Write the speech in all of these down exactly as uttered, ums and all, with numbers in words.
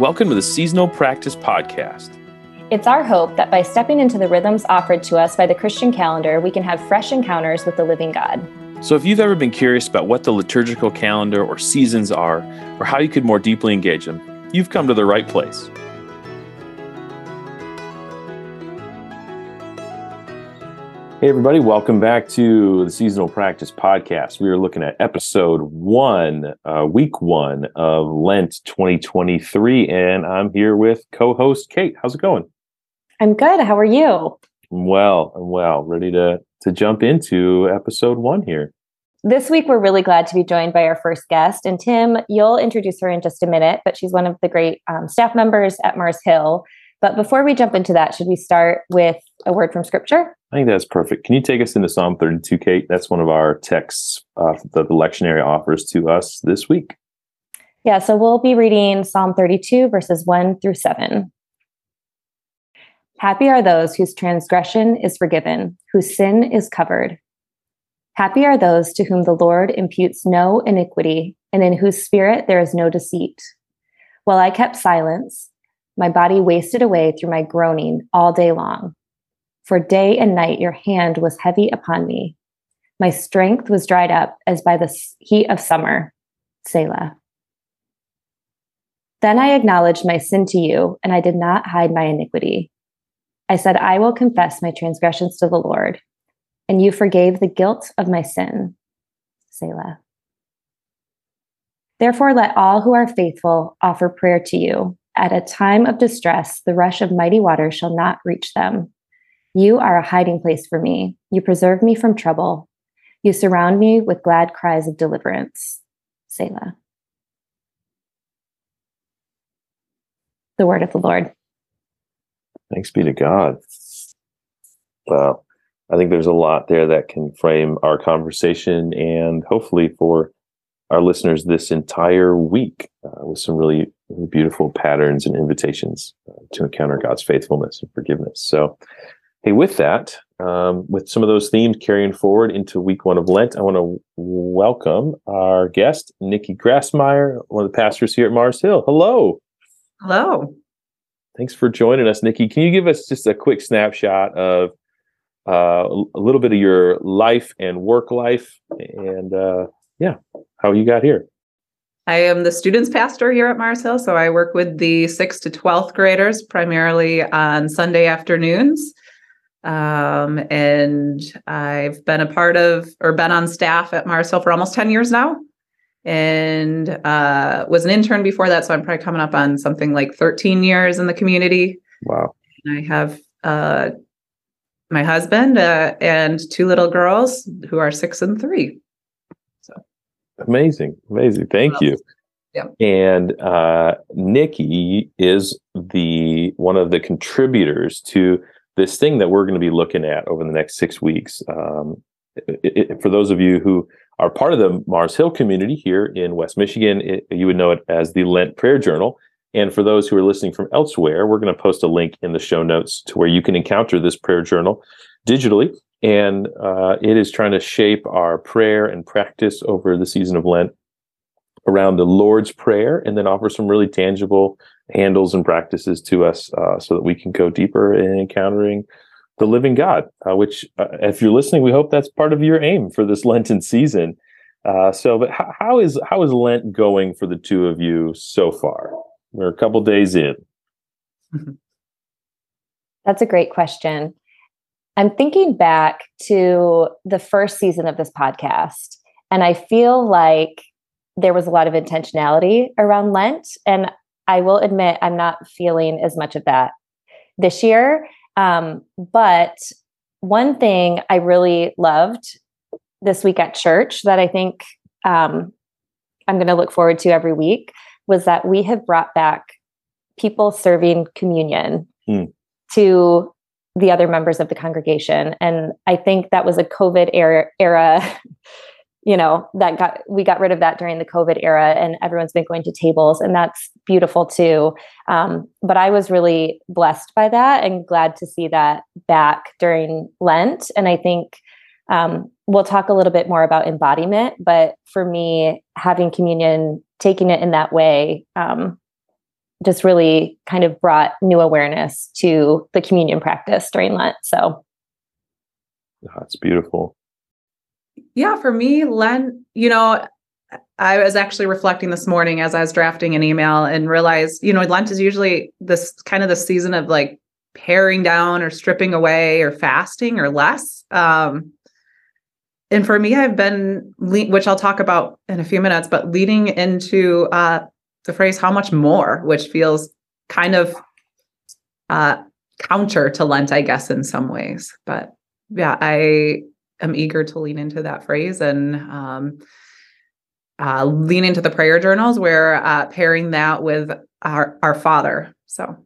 Welcome to the Seasonal Practice Podcast. It's our hope that by stepping into the rhythms offered to us by the Christian calendar, we can have fresh encounters with the living God. So if you've ever been curious about what the liturgical calendar or seasons are, or how you could more deeply engage them, you've come to the right place. Hey everybody, welcome back to the Seasonal Practice Podcast. We are looking at episode one, uh, week one of Lent twenty twenty-three, and I'm here with co-host Kate. How's it going? I'm good. How are you? I'm well, I'm well. Ready to, to jump into episode one here. This week, we're really glad to be joined by our first guest. And Tim, you'll introduce her in just a minute, but she's one of the great um, staff members at Mars Hill. But before we jump into that, should we start with a word from Scripture? I think that's perfect. Can you take us into Psalm thirty-two, Kate? That's one of our texts uh, that the lectionary offers to us this week. Yeah, so we'll be reading Psalm thirty-two, verses one through seven. Happy are those whose transgression is forgiven, whose sin is covered. Happy are those to whom the Lord imputes no iniquity, and in whose spirit there is no deceit. While I kept silence, my body wasted away through my groaning all day long. For day and night your hand was heavy upon me. My strength was dried up as by the heat of summer. Selah. Then I acknowledged my sin to you, and I did not hide my iniquity. I said, I will confess my transgressions to the Lord, and you forgave the guilt of my sin. Selah. Therefore, let all who are faithful offer prayer to you. At a time of distress, the rush of mighty waters shall not reach them. You are a hiding place for me. You preserve me from trouble. You surround me with glad cries of deliverance. Selah. The word of the Lord. Thanks be to God. Wow. I think there's a lot there that can frame our conversation and hopefully for our listeners this entire week uh, with some really beautiful patterns and invitations uh, to encounter God's faithfulness and forgiveness. So, hey, with that, um, with some of those themes carrying forward into week one of Lent, I want to welcome our guest, Nikki Grasmeyer, one of the pastors here at Mars Hill. Hello. Hello. Thanks for joining us, Nikki. Can you give us just a quick snapshot of uh, a little bit of your life and work life and uh, yeah, how you got here? I am the students pastor here at Mars Hill, so I work with the sixth to twelfth graders primarily on Sunday afternoons. Um, and I've been a part of or been on staff at Mars Hill for almost ten years now, and uh, was an intern before that, so I'm probably coming up on something like thirteen years in the community. Wow. And I have uh, my husband uh, and two little girls who are six and three. Amazing. Amazing. Thank you. Yeah. And uh, Nikki is the one of the contributors to this thing that we're going to be looking at over the next six weeks. Um, it, it, for those of you who are part of the Mars Hill community here in West Michigan, it, you would know it as the Lent Prayer Journal. And for those who are listening from elsewhere, we're going to post a link in the show notes to where you can encounter this prayer journal digitally. And uh, it is trying to shape our prayer and practice over the season of Lent around the Lord's Prayer, and then offer some really tangible handles and practices to us uh, so that we can go deeper in encountering the living God, uh, which uh, if you're listening, we hope that's part of your aim for this Lenten season. Uh, so but how, how is how is Lent going for the two of you so far? We're a couple days in. That's a great question. I'm thinking back to the first season of this podcast, and I feel like there was a lot of intentionality around Lent, and I will admit I'm not feeling as much of that this year. Um, but one thing I really loved this week at church that I think um, I'm going to look forward to every week was that we have brought back people serving communion mm. to the other members of the congregation. And I think that was a COVID era, era, you know, that got, we got rid of that during the COVID era, and everyone's been going to tables, and that's beautiful too. Um, but I was really blessed by that and glad to see that back during Lent. And I think um, we'll talk a little bit more about embodiment, but for me, having communion, taking it in that way, um, just really kind of brought new awareness to the communion practice during Lent. So that's beautiful. Yeah, for me, Lent, you know, I was actually reflecting this morning as I was drafting an email and realized, you know, Lent is usually this kind of the season of like paring down or stripping away or fasting or less. Um, and for me, I've been, le- which I'll talk about in a few minutes, but leading into uh, the phrase, how much more, which feels kind of uh, counter to Lent, I guess, in some ways. But yeah, I am eager to lean into that phrase and um, uh, lean into the prayer journals where uh, pairing that with our, our Father. So.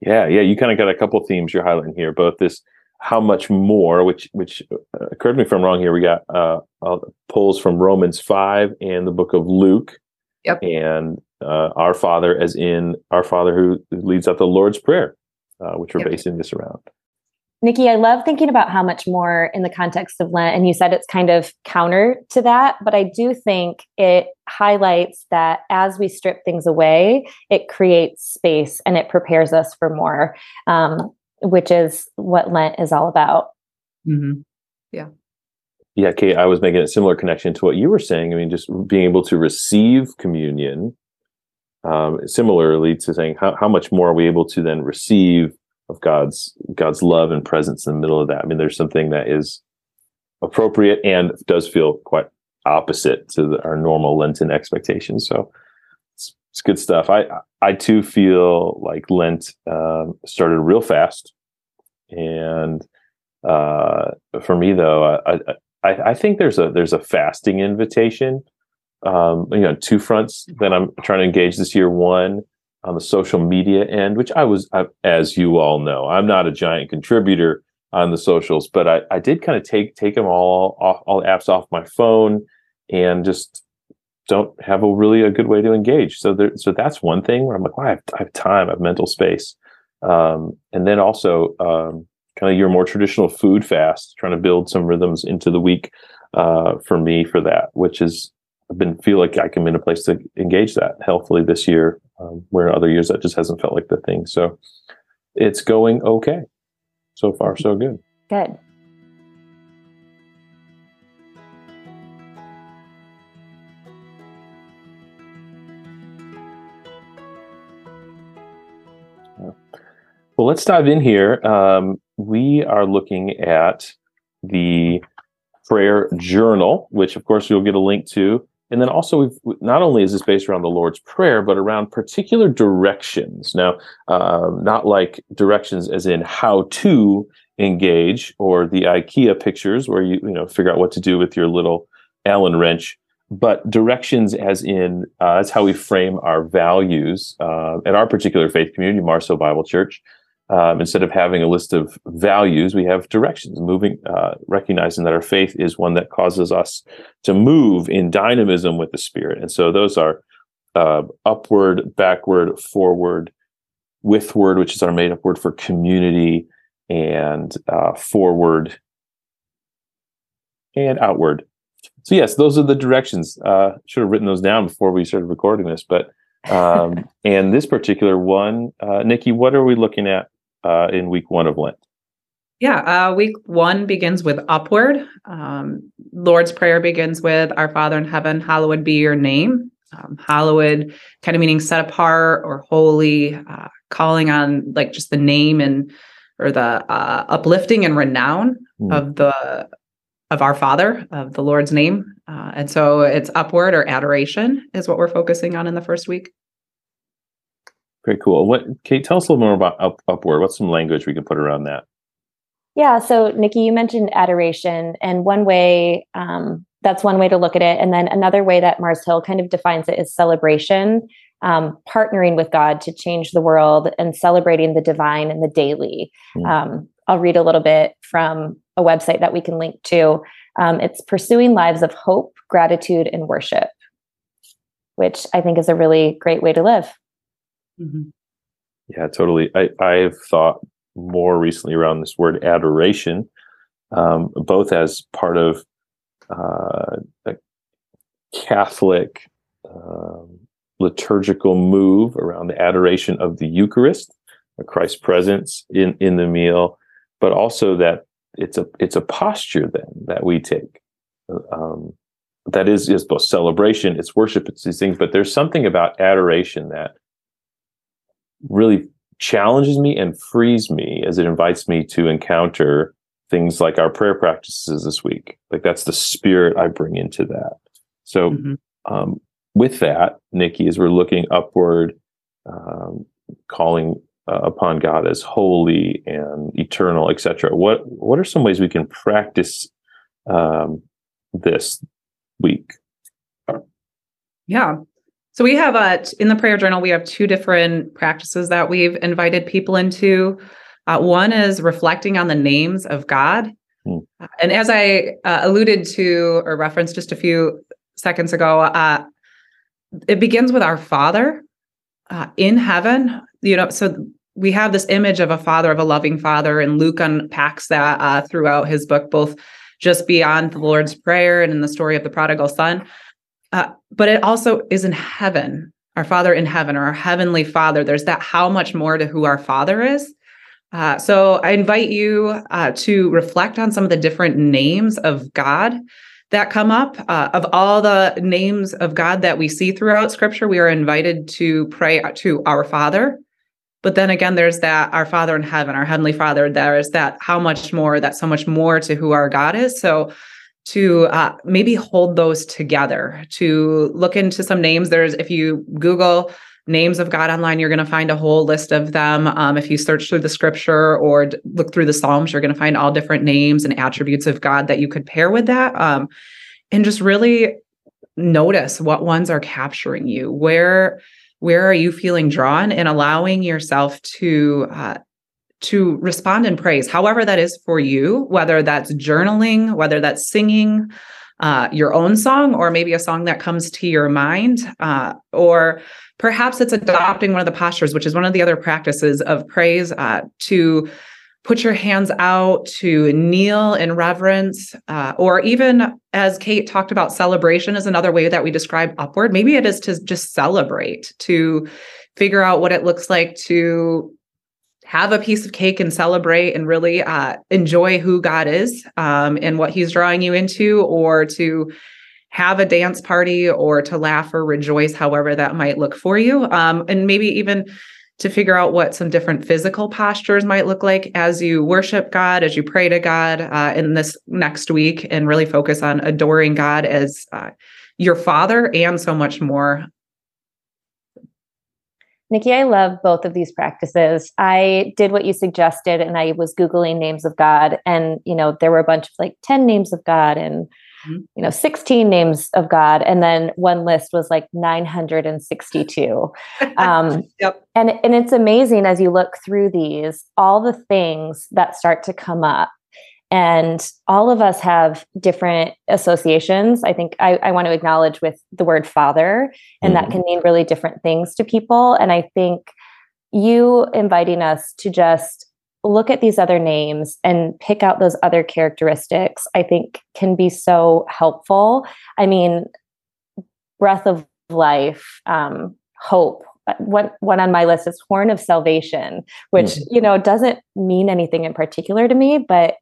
Yeah. Yeah. You kind of got a couple themes you're highlighting here, both this, how much more, which, which uh, correct me if I'm wrong here. We got uh, uh, pulls from Romans five and the book of Luke. Yep. And uh, our Father, as in our Father who leads out the Lord's Prayer, uh, which we're yep. basing this around. Nikki, I love thinking about how much more in the context of Lent. And you said it's kind of counter to that, but I do think it highlights that as we strip things away, it creates space and it prepares us for more, um, which is what Lent is all about. Mm-hmm. Yeah. Yeah, Kate, I was making a similar connection to what you were saying. I mean, just being able to receive communion, um, similarly to saying, how, how much more are we able to then receive of God's God's love and presence in the middle of that? I mean, there's something that is appropriate and does feel quite opposite to the, our normal Lenten expectations. So it's, it's good stuff. I I too feel like Lent um, started real fast, and uh, for me though, I, I I think there's a there's a fasting invitation. Um, you know, two fronts that I'm trying to engage this year. One, on the social media end, which I was, I, as you all know, I'm not a giant contributor on the socials, but I, I did kind of take take them all off, all apps off my phone, and just don't have a really a good way to engage. So there, so that's one thing where I'm like, wow, I have, I have time, I have mental space, um, and then also um, kind of your more traditional food fast, trying to build some rhythms into the week uh, for me for that, which is I've been feel like I can be in a place to engage that healthfully this year. Um, where other years that just hasn't felt like the thing. So it's going okay. So far, so good. Good. Well, let's dive in here. Um, we are looking at the prayer journal, which of course you'll get a link to. And then also, we've, not only is this based around the Lord's Prayer, but around particular directions. Now, uh, not like directions as in how to engage, or the IKEA pictures where you you know figure out what to do with your little Allen wrench, but directions as in uh, that's how we frame our values uh, at our particular faith community, Mars Hill Bible Church. Um, instead of having a list of values, we have directions, moving, uh, recognizing that our faith is one that causes us to move in dynamism with the Spirit. And so those are uh, upward, backward, forward, withward, which is our made-up word for community, and uh, forward and outward. So yes, those are the directions. Uh, should have written those down before we started recording this, but um, and this particular one, uh, Nikki, what are we looking at Uh, in week one of Lent? Yeah, uh, week one begins with upward. Um, Lord's Prayer begins with "Our Father in heaven, hallowed be your name." Um, hallowed kind of meaning set apart or holy, uh, calling on like just the name and or the uh, uplifting and renown mm. of the of our Father, of the Lord's name. Uh, and so it's upward or adoration is what we're focusing on in the first week. Very cool. What, Kate, tell us a little more about up, upward. What's some language we can put around that? Yeah. So, Nikki, you mentioned adoration, and one way um, that's one way to look at it. And then another way that Mars Hill kind of defines it is celebration, um, partnering with God to change the world and celebrating the divine and the daily. Mm. Um, I'll read a little bit from a website that we can link to. Um, it's pursuing lives of hope, gratitude, and worship, which I think is a really great way to live. Mm-hmm. Yeah, totally. I, I've thought more recently around this word adoration, um, both as part of uh, a Catholic um, liturgical move around the adoration of the Eucharist, Christ's presence in, in the meal, but also that it's a it's a posture then that we take. Um, that is, is both celebration, it's worship, it's these things, but there's something about adoration that really challenges me and frees me as it invites me to encounter things like our prayer practices this week. Like that's the spirit I bring into that. So mm-hmm. um, with that, Nikki, as we're looking upward, um, calling uh, upon God as holy and eternal, et cetera, what, what are some ways we can practice um, this week? Yeah. So we have a, in the prayer journal, we have two different practices that we've invited people into. Uh, one is reflecting on the names of God. Mm. And as I uh, alluded to or referenced just a few seconds ago, uh, it begins with our Father uh, in heaven. You know, so we have this image of a father, of a loving father, and Luke unpacks that uh, throughout his book, both just beyond the Lord's Prayer and in the story of the prodigal son. Uh, but it also is in heaven, our Father in heaven, or our heavenly Father. There's that how much more to who our Father is. Uh, so I invite you uh, to reflect on some of the different names of God that come up. Uh, of all the names of God that we see throughout Scripture, we are invited to pray to our Father. But then again, there's that our Father in heaven, our heavenly Father. There is that how much more, that so much more to who our God is. So to uh, maybe hold those together, to look into some names. There's, if you Google names of God online, you're going to find a whole list of them. Um, if you search through the scripture or d- look through the Psalms, you're going to find all different names and attributes of God that you could pair with that. Um, and just really notice what ones are capturing you. Where, where are you feeling drawn, and allowing yourself to, uh, to respond in praise, however that is for you, whether that's journaling, whether that's singing uh, your own song, or maybe a song that comes to your mind, uh, or perhaps it's adopting one of the postures, which is one of the other practices of praise, uh, to put your hands out, to kneel in reverence, uh, or even, as Kate talked about, celebration is another way that we describe upward. Maybe it is to just celebrate, to figure out what it looks like to have a piece of cake and celebrate and really uh, enjoy who God is um, and what he's drawing you into, or to have a dance party, or to laugh or rejoice, however that might look for you. Um, and maybe even to figure out what some different physical postures might look like as you worship God, as you pray to God uh, in this next week, and really focus on adoring God as uh, your Father and so much more. Nikki, I love both of these practices. I did what you suggested, and I was Googling names of God, and, you know, there were a bunch of like ten names of God and you know, sixteen names of God. And then one list was like nine hundred sixty-two. Um, yep. and, and it's amazing as you look through these, all the things that start to come up, and all of us have different associations. I think I, I want to acknowledge with the word Father, and mm-hmm. that can mean really different things to people. And I think you inviting us to just look at these other names and pick out those other characteristics, I think can be so helpful. I mean, breath of life, um, hope. One, one on my list is horn of salvation, which, mm. you know, doesn't mean anything in particular to me. But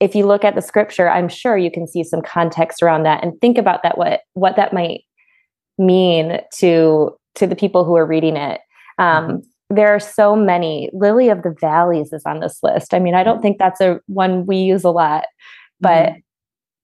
if you look at the scripture, I'm sure you can see some context around that and think about that, what, what that might mean to, to the people who are reading it. Um, mm. There are so many. Lily of the Valleys is on this list. I mean, I don't think that's a one we use a lot, but mm-hmm.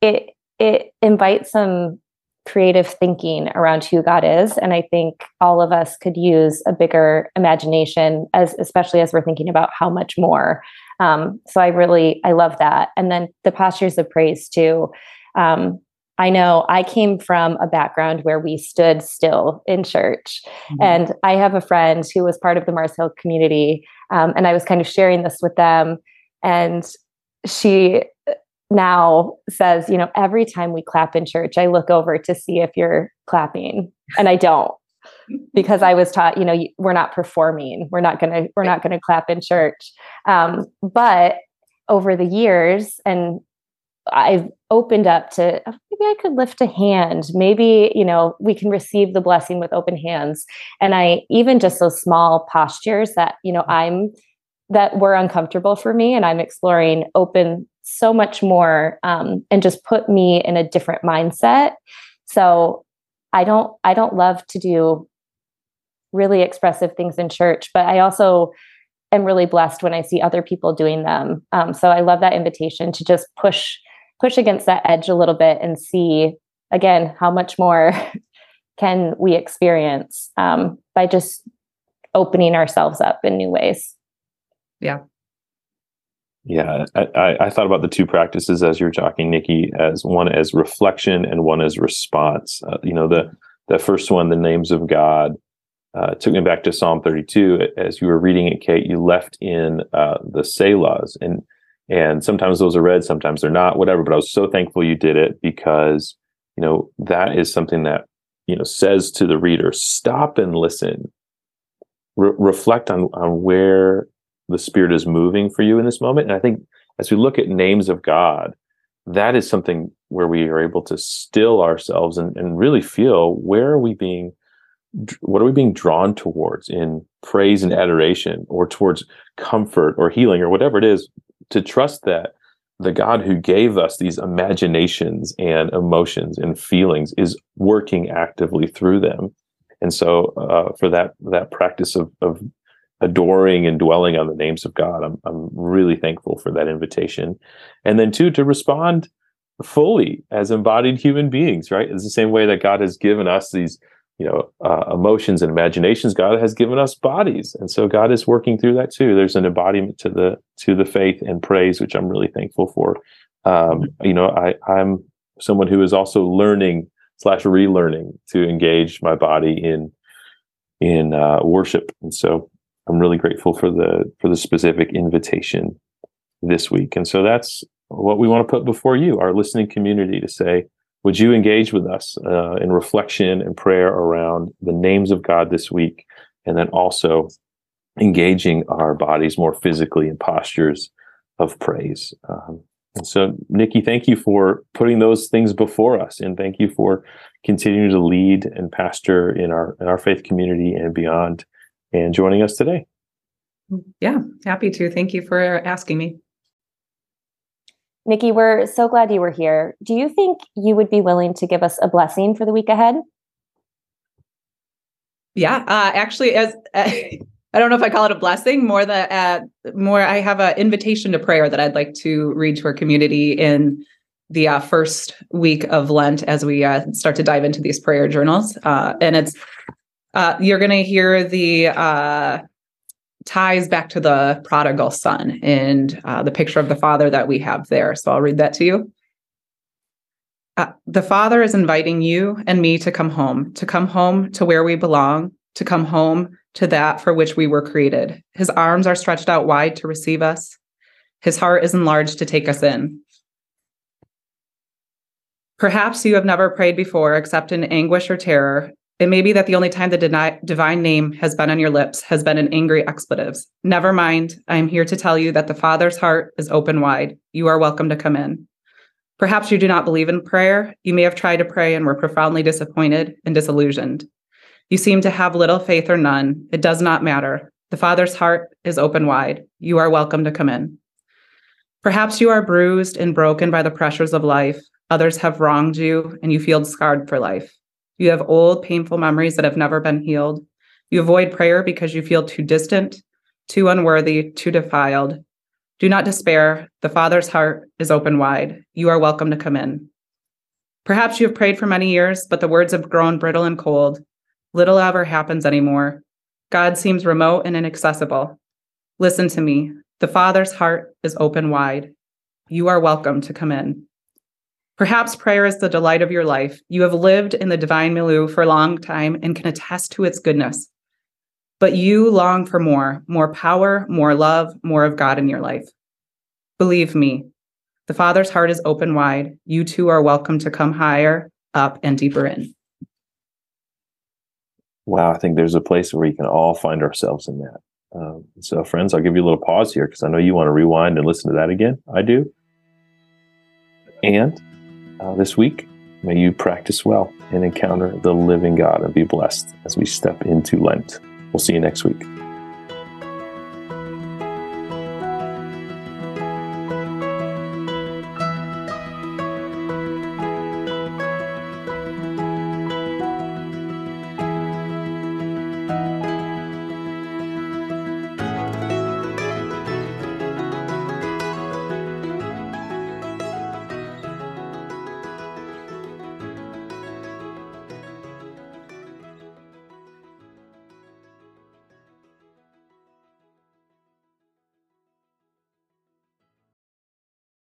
it it invites some creative thinking around who God is. And I think all of us could use a bigger imagination, as especially as we're thinking about how much more. Um, so I really, I love that. And then the postures of praise too. Um, I know I came from a background where we stood still in church. Mm-hmm. And I have a friend who was part of the Mars Hill community. Um, and I was kind of sharing this with them. And she now says, you know, every time we clap in church, I look over to see if you're clapping. And I don't, because I was taught, you know, we're not performing. We're not going to, we're not going to clap in church. Um, but over the years, and I've opened up to, oh, maybe I could lift a hand. Maybe, you know, we can receive the blessing with open hands. And I, even just those small postures that, you know, I'm, that were uncomfortable for me and I'm exploring open so much more, um, and just put me in a different mindset. So I don't, I don't love to do really expressive things in church, but I also am really blessed when I see other people doing them. Um, so I love that invitation to just push, push against that edge a little bit and see again, how much more can we experience, um, by just opening ourselves up in new ways. Yeah. Yeah. I, I thought about the two practices as you're talking, Nikki, as one as reflection and one as response. Uh, you know, the, the first one, the names of God, uh, took me back to Psalm thirty-two. As you were reading it, Kate, you left in uh, the Selahs, and, and sometimes those are read, sometimes they're not, whatever. But I was so thankful you did it because, you know, that is something that, you know, says to the reader, stop and listen, Re- reflect on, on where the Spirit is moving for you in this moment. And I think as we look at names of God, that is something where we are able to still ourselves and, and really feel where are we being, what are we being drawn towards in praise and adoration or towards comfort or healing or whatever it is, to trust that the God who gave us these imaginations and emotions and feelings is working actively through them. And so uh, for that, that practice of, of adoring and dwelling on the names of God, I'm I'm really thankful for that invitation. And then two, to respond fully as embodied human beings, right? It's the same way that God has given us these, you know, uh, emotions and imaginations. God has given us bodies. And so God is working through that too. There's an embodiment to the, to the faith and praise, which I'm really thankful for. Um, you know, I, I'm someone who is also learning slash relearning to engage my body in, in uh, worship. And so I'm really grateful for the for the specific invitation this week. And so that's what we want to put before you, our listening community, to say, would you engage with us uh, in reflection and prayer around the names of God this week? And then also engaging our bodies more physically in postures of praise. Um, and so, Nikki, thank you for putting those things before us. And thank you for continuing to lead and pastor in our in our faith community and beyond, and joining us today. Yeah, happy to. Thank you for asking me. Nikki, we're so glad you were here. Do you think you would be willing to give us a blessing for the week ahead? Yeah, uh, actually, as uh, I don't know if I call it a blessing, more the uh, more I have an invitation to prayer that I'd like to read to our community in the uh, first week of Lent as we uh, start to dive into these prayer journals. Uh, and it's Uh, you're going to hear the uh, ties back to the prodigal son and uh, the picture of the father that we have there. So I'll read that to you. Uh, the father is inviting you and me to come home, to come home to where we belong, to come home to that for which we were created. His arms are stretched out wide to receive us. His heart is enlarged to take us in. Perhaps you have never prayed before except in anguish or terror. It may be that the only time the deni- divine name has been on your lips has been in angry expletives. Never mind, I am here to tell you that the Father's heart is open wide. You are welcome to come in. Perhaps you do not believe in prayer. You may have tried to pray and were profoundly disappointed and disillusioned. You seem to have little faith or none. It does not matter. The Father's heart is open wide. You are welcome to come in. Perhaps you are bruised and broken by the pressures of life. Others have wronged you and you feel scarred for life. You have old, painful memories that have never been healed. You avoid prayer because you feel too distant, too unworthy, too defiled. Do not despair. The Father's heart is open wide. You are welcome to come in. Perhaps you have prayed for many years, but the words have grown brittle and cold. Little ever happens anymore. God seems remote and inaccessible. Listen to me. The Father's heart is open wide. You are welcome to come in. Perhaps prayer is the delight of your life. You have lived in the divine milieu for a long time and can attest to its goodness. But you long for more, more power, more love, more of God in your life. Believe me, the Father's heart is open wide. You too are welcome to come higher, up, and deeper in. Wow, I think there's a place where we can all find ourselves in that. Um, so friends, I'll give you a little pause here because I know you want to rewind and listen to that again. I do. And uh, this week, may you practice well and encounter the living God and be blessed as we step into Lent. We'll see you next week.